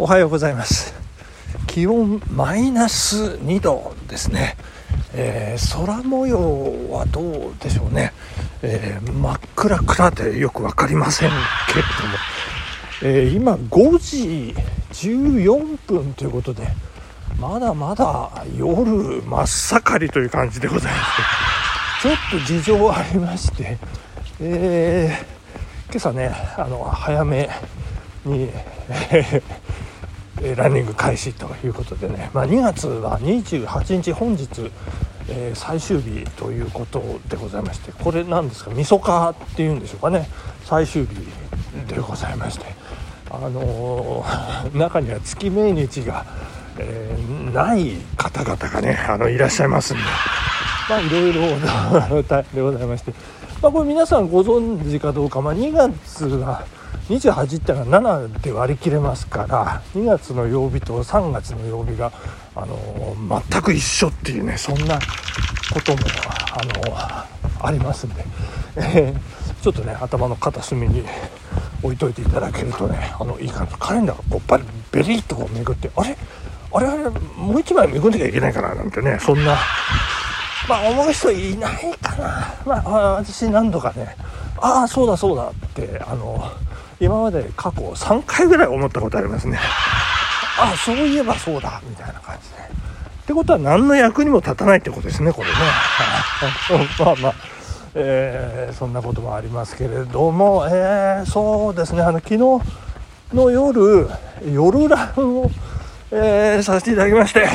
おはようございます。気温−2度ですね。空模様はどうでしょうね。真っ暗暗でよく分かりませんけれども、今5時14分ということで、まだまだ夜真っ盛りという感じでございます。ちょっと事情ありまして、今朝ね早めにランニング開始ということでね、2月は28日本日、最終日ということでございまして、これなんですか、みそかっていうんでしょうかね、最終日でございまして、中には月命日が、ない方々がねいらっしゃいますんで、いろいろでございまして、これ皆さんご存知かどうか、2月は28ってのは7で割り切れますから、2月の曜日と3月の曜日が、全く一緒っていうね、そんなことも、ありますんで、ちょっとね頭の片隅に置いといていただけるとねいいかなと。カレンダーがこうベリッとこうめくって、あれもう一枚めくんなきゃいけないかななんてね、そんな思う人いないかな。私何度かねそうだって今まで過去3回ぐらい思ったことありますね。そういえばそうだみたいな感じで。ってことは何の役にも立たないってことですね、これね。そんなこともありますけれども、そうですね、昨日の夜ランを、させていただきまして、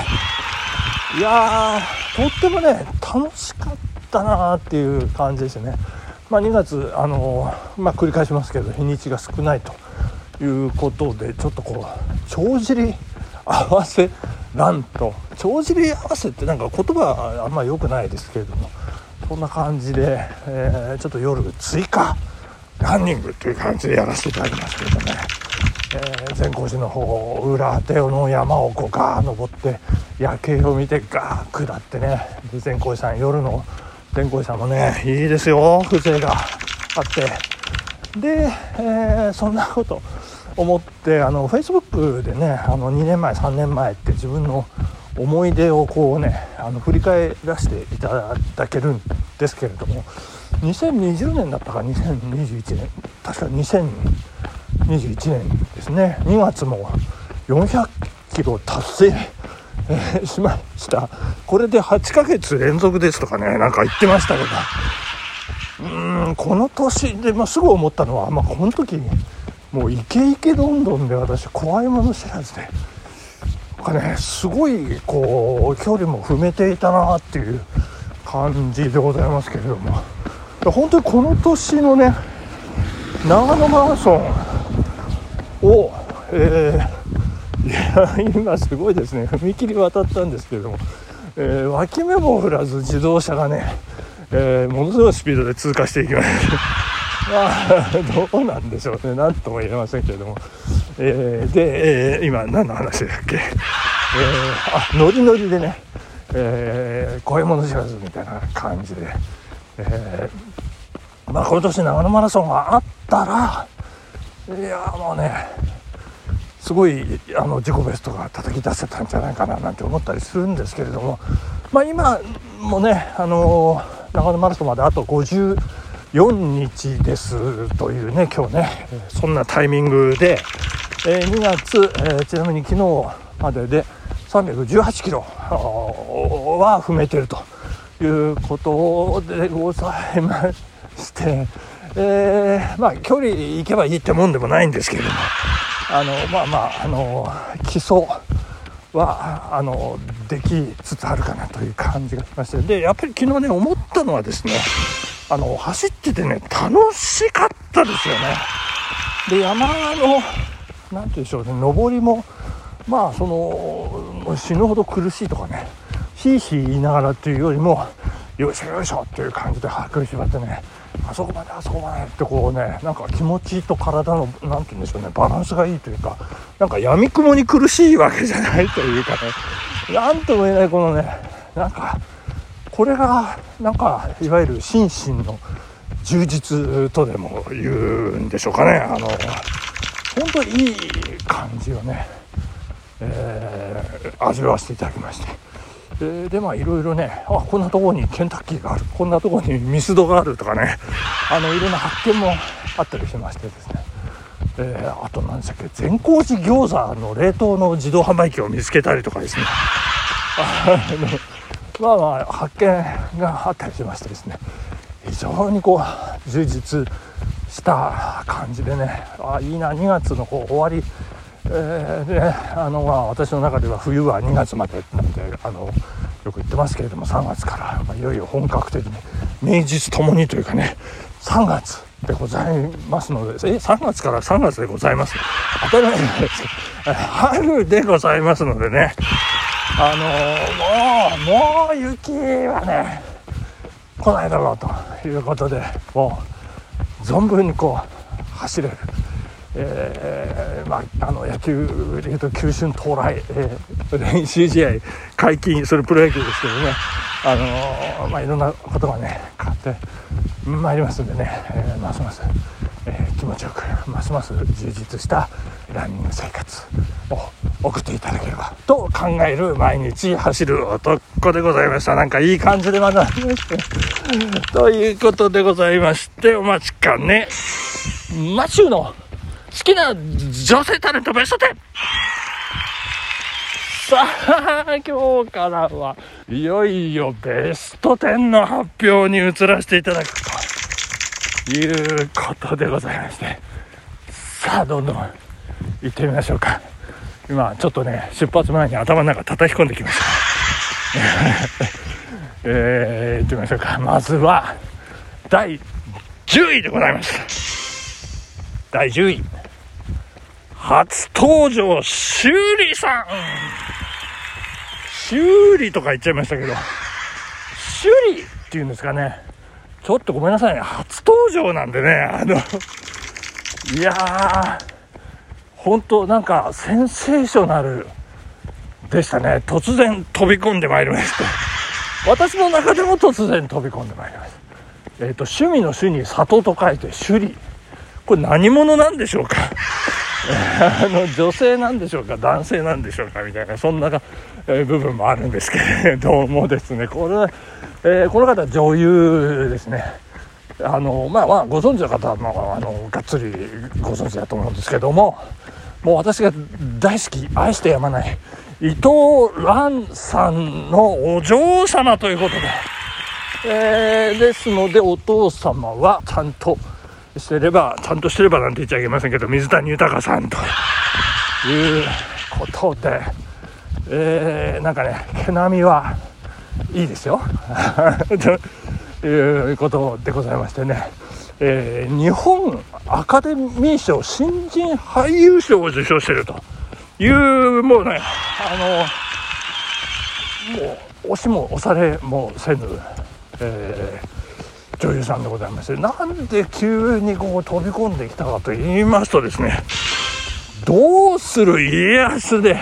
いやー、とってもね楽しかったなっていう感じですね。2月繰り返しますけど、日にちが少ないということで、ちょっと帳尻合わせランと、帳尻合わせってなんか言葉あんま良くないですけれども、そんな感じで、ちょっと夜追加ランニングという感じでやらせていただきますけどね、善光寺の方裏手の山をガーッ登って夜景を見てガーッ下ってね、善光寺さん夜の善光寺さんもねいいですよ、風情があってで、そんなこと思って、Facebook でね2年前3年前って自分の思い出を振り返らせていただけるんですけれども、2020年だったか2021年、確か2021年ですね。2月も400キロ達成しました。これで8ヶ月連続ですとかね、なんか言ってましたけど、この年で、すぐ思ったのは、この時もうイケイケどんどんで私怖いもの知らずで、すごい距離も踏めていたなっていう感じでございますけれども、本当にこの年のね長野マラソンを、いや今すごいですね、踏切渡ったんですけれども、脇目も振らず自動車がね、ものすごいスピードで通過していきましたどうなんでしょうね、なんとも言えませんけれども、で、今何の話だっけ、ノリノリでね、怖いもの知らずみたいな感じで、この年長野マラソンがあったら、すごい自己ベストが叩き出せたんじゃないかななんて思ったりするんですけれども、今もね長野マラソンまであと54日ですというね、今日ねそんなタイミングで、2月、ちなみに昨日までで318キロは踏めているということでございまして、距離行けばいいってもんでもないんですけれども、基礎はできつつあるかなという感じがしまして、でやっぱり昨日ね思ったのはですね、走っててね楽しかったですよね。で山のなんていうんでしょうね、登りも死ぬほど苦しいとかね、ひーひー言いながらというよりも、よいしょよいしょっていう感じで歯食いしばってね、あそこまでってなんか気持ちと体のなんて言うんでしょうね、バランスがいいというか、なんかやみくもに苦しいわけじゃないというかね、なんとも言えないこのね、なんかこれがなんかいわゆる心身の充実とでも言うんでしょうかね、本当にいい感じをね、味わわせていただきまして、でまあいろいろね、あこんなところにケンタッキーがある、こんなところにミスドがあるとかね、いろんな発見もあったりしましてですね、あと何でしたっけ、善光寺餃子の冷凍の自動販売機を見つけたりとかですねまあまあ発見があったりしましてですね、非常にこう充実した感じでね、あいいな、2月のこう終わり、で私の中では冬は2月までなんてよく言ってますけれども、3月から、いよいよ本格的に名実ともにというかね、3月でございますので、3月から3月でございます当たり前じゃないですか、春でございますのでね、もう雪はね来ないだろうということで、もう存分にこう走れる、野球でいうと球春到来、練習試合解禁するプロ野球ですけどね、いろんなことがね変わってまいりますんでね、ますます、気持ちよくますます充実したランニング生活を送っていただければと考える毎日走る男でございました。なんかいい感じでまだということでございまして、お待ちかねマシューの好きな女性タレントベスト10。さあ今日からはいよいよベスト10の発表に移らせていただくということでございまして、さあどんどん行ってみましょうか。今ちょっとね出発前に頭の中叩き込んできました行ってみましょうか。まずは第10位でございます。第10位初登場、修理さん。修理とか言っちゃいましたけど、修理っていうんですかね。ちょっとごめんなさいね、初登場なんでね、いやー本当なんかセンセーショナルでしたね。突然飛び込んでまいりました。私の中でも突然飛び込んでまいりました。趣味の趣に里と書いて修理、これ何者なんでしょうか女性なんでしょうか、男性なんでしょうかみたいな、そんな部分もあるんですけれどもですね、これは、この方は女優ですね。ご存知の方は、がっつりご存知だと思うんですけども、もう私が大好き、愛してやまない伊藤蘭さんのお嬢様ということで、ですのでお父様はちゃんとしてればなんて言っちゃいけませんけど、水谷豊さんということで、なんかね毛並みはいいですよということでございましてね、日本アカデミー賞新人俳優賞を受賞しているという、もうねもう押しも押されもせぬ、女優さんでございまして、なんで急にこう飛び込んできたかと言いますとですね、どうする家康で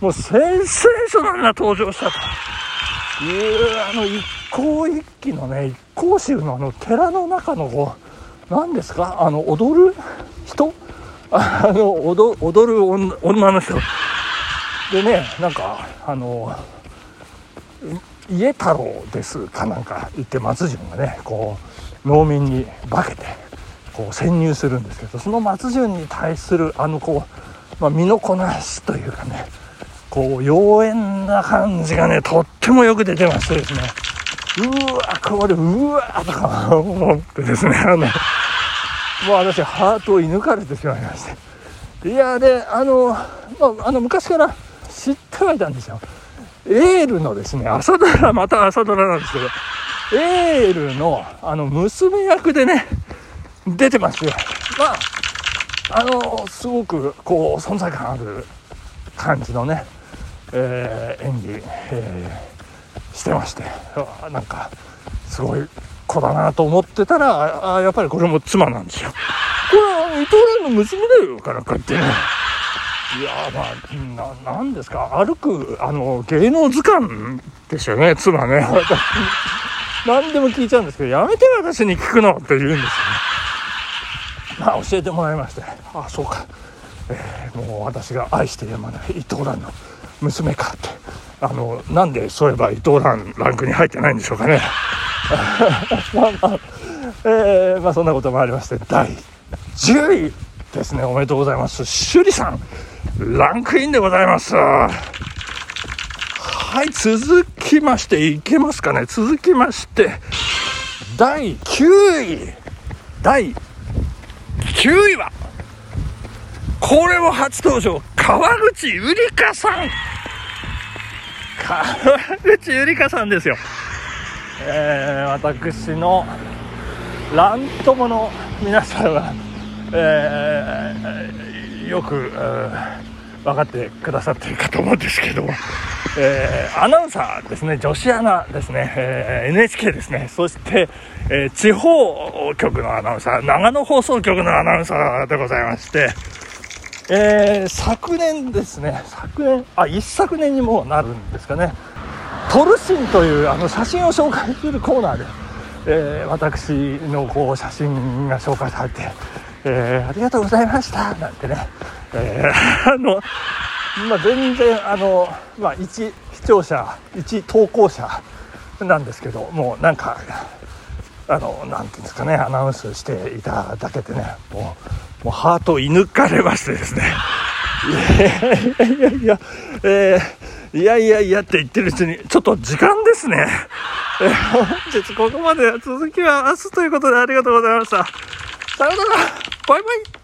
もうセンセーショナルな登場したという一向一揆のね、一向宗の寺の中のこう何ですか、踊る人踊る女の人でね、なんか家太郎ですかなんか言って、松潤がねこう農民に化けてこう潜入するんですけど、その松潤に対する身のこなしというかね、こう妖艶な感じがねとってもよく出てましてですね、うわとか思ってですね、もう私ハートを射抜かれてしまいまして、いやで昔から知ってはいたんですよ。エールのですね、朝ドラなんですけど、エールの娘役でね出てまして、すごくこう存在感ある感じのね、演技、してまして、なんかすごい子だなと思ってたら、やっぱりこれも妻なんですよ。これは伊藤蘭の娘だよからかってね。いやなんですか、歩く芸能図鑑ですよね、妻ね何でも聞いちゃうんですけど、やめて私に聞くのって言うんですよね。教えてもらいまして、あそうか、もう私が愛してやまない伊藤蘭の娘かって、なんでそういえば伊藤蘭ランクに入ってないんでしょうかねまあそんなこともありまして、第10位ですね。おめでとうございます。趣里さんランクインでございます。はい、続きましていけますかね。続きまして第9位、第9位はこれも初登場、川口ゆりかさん。川口ゆりかさんですよ。私のラン友の皆さんは、よく、分かってくださっているかと思うんですけども、アナウンサーですね、女子アナですね、NHK ですね、そして、地方局のアナウンサー、長野放送局のアナウンサーでございまして、昨年ですね、一昨年にもなるんですかね、撮るシーンという写真を紹介するコーナーで、私のこう写真が紹介されて、ありがとうございましたなんてね、全然一視聴者一投稿者なんですけど、もうなんかなんていうんですかね、アナウンスしていただけでね、もうハート射抜かれましてですねいやって言ってるうちにちょっと時間ですねここまで、続きは明日ということで、ありがとうございました。さよなら、バイバイ。